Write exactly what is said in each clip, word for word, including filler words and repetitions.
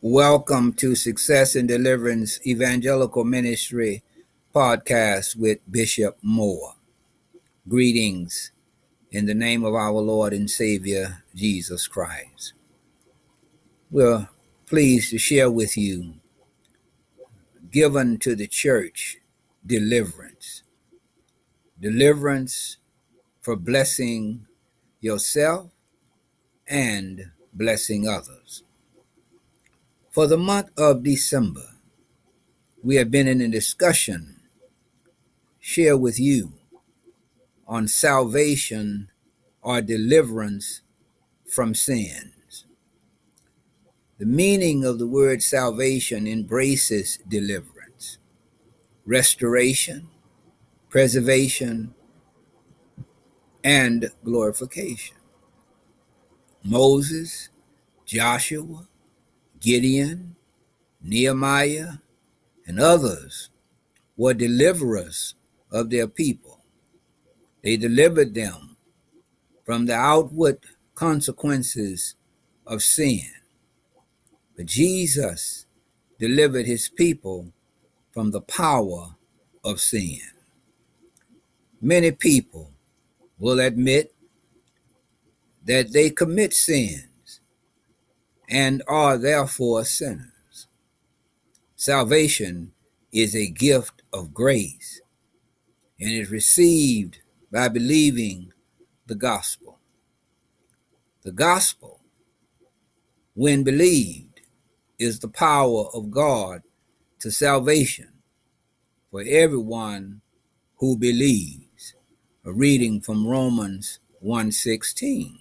Welcome to Success in Deliverance Evangelical Ministry podcast with Bishop Moore. Greetings in the name of our Lord and Savior, Jesus Christ. We're pleased to share with you, given to the church, deliverance. Deliverance for blessing yourself and blessing others. For the month of December, we have been in a discussion, share with you, on salvation or deliverance from sins. The meaning of the word salvation embraces deliverance, restoration, preservation, and glorification. Moses, Joshua, Gideon, Nehemiah, and others were deliverers of their people. They delivered them from the outward consequences of sin. But Jesus delivered his people from the power of sin. Many people will admit that they commit sin and are therefore sinners. Salvation is a gift of grace and is received by believing the gospel. The gospel, when believed, is the power of God to salvation for everyone who believes. A reading from Romans one sixteen.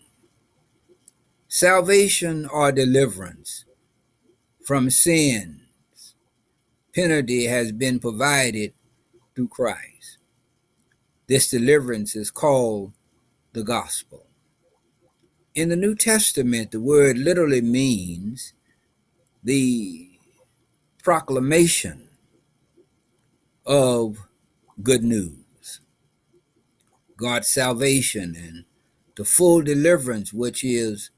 Salvation or deliverance from sins penalty has been provided through Christ. This deliverance is called the gospel. In the New Testament, the word literally means the proclamation of good news, God's salvation, and the full deliverance, which is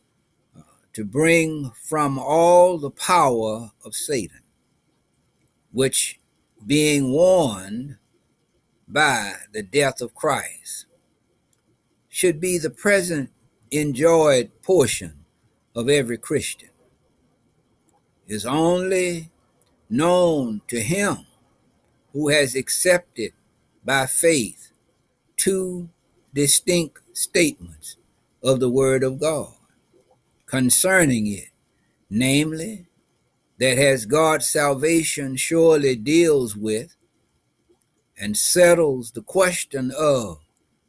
to bring from all the power of Satan, which being warned by the death of Christ should be the present enjoyed portion of every Christian, is only known to him who has accepted by faith two distinct statements of the Word of God concerning it, namely, that as God's salvation surely deals with and settles the question of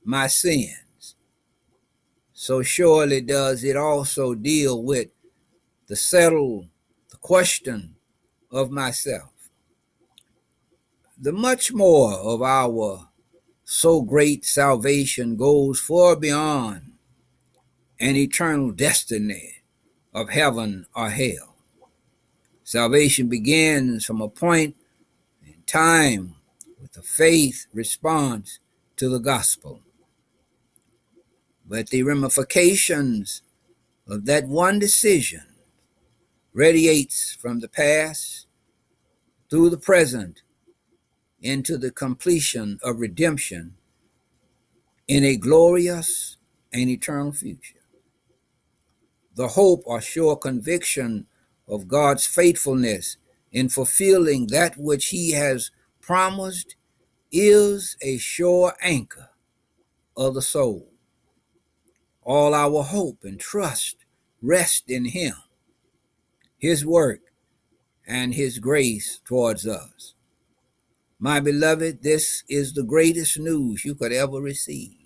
my sins, so surely does it also deal with the settle the question of myself. The much more of our so great salvation goes far beyond an eternal destiny of heaven or hell. Salvation begins from a point in time with the faith response to the gospel. But the ramifications of that one decision radiates from the past through the present into the completion of redemption in a glorious and eternal future. The hope or sure conviction of God's faithfulness in fulfilling that which he has promised is a sure anchor of the soul. All our hope and trust rest in him, his work, and his grace towards us. My beloved, this is the greatest news you could ever receive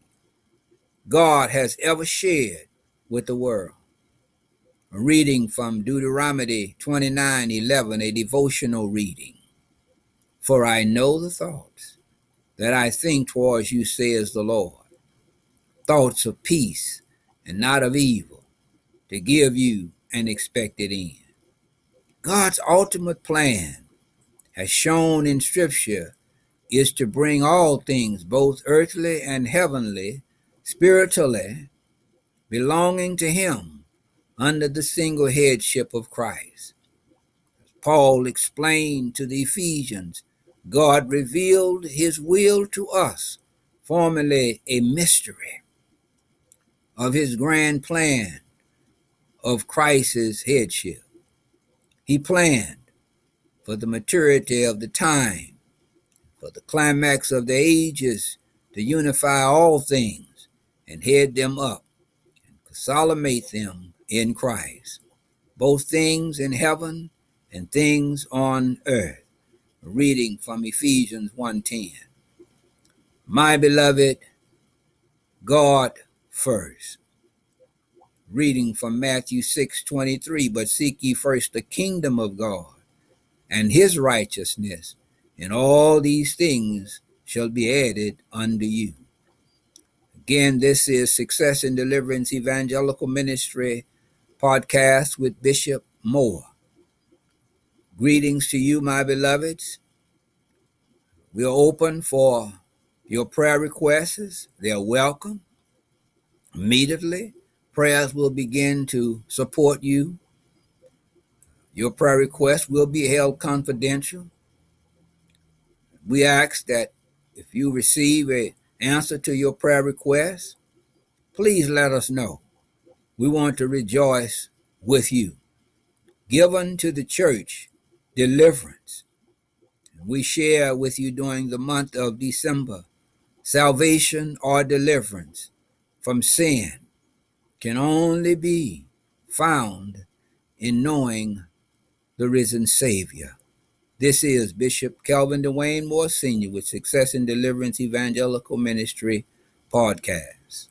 God has ever shared with the world. A reading from Deuteronomy twenty-nine eleven, a devotional reading. For I know the thoughts that I think towards you, says the Lord, thoughts of peace and not of evil, to give you an expected end. God's ultimate plan, as shown in Scripture, is to bring all things, both earthly and heavenly, spiritually, belonging to him, under the single headship of Christ. Paul explained to the Ephesians, God revealed his will to us, formerly a mystery, of his grand plan of Christ's headship. He planned for the maturity of the time, for the climax of the ages, to unify all things and head them up and consolidate them in Christ, both things in heaven and things on earth. A reading from Ephesians one ten. My beloved, God first. Reading from Matthew six twenty-three. But seek ye first the kingdom of God and his righteousness, and all these things shall be added unto you. Again, this is Success in Deliverance Evangelical Ministry podcast with Bishop Moore. Greetings to you, my beloveds. We are open for your prayer requests. They are welcome. Immediately, prayers will begin to support you. Your prayer requests will be held confidential. We ask that if you receive an answer to your prayer request, please let us know. We want to rejoice with you. Given to the church, deliverance. We share with you during the month of December, salvation or deliverance from sin can only be found in knowing the risen Savior. This is Bishop Calvin DeWayne Moore, Senior with Success in Deliverance Evangelical Ministry podcast.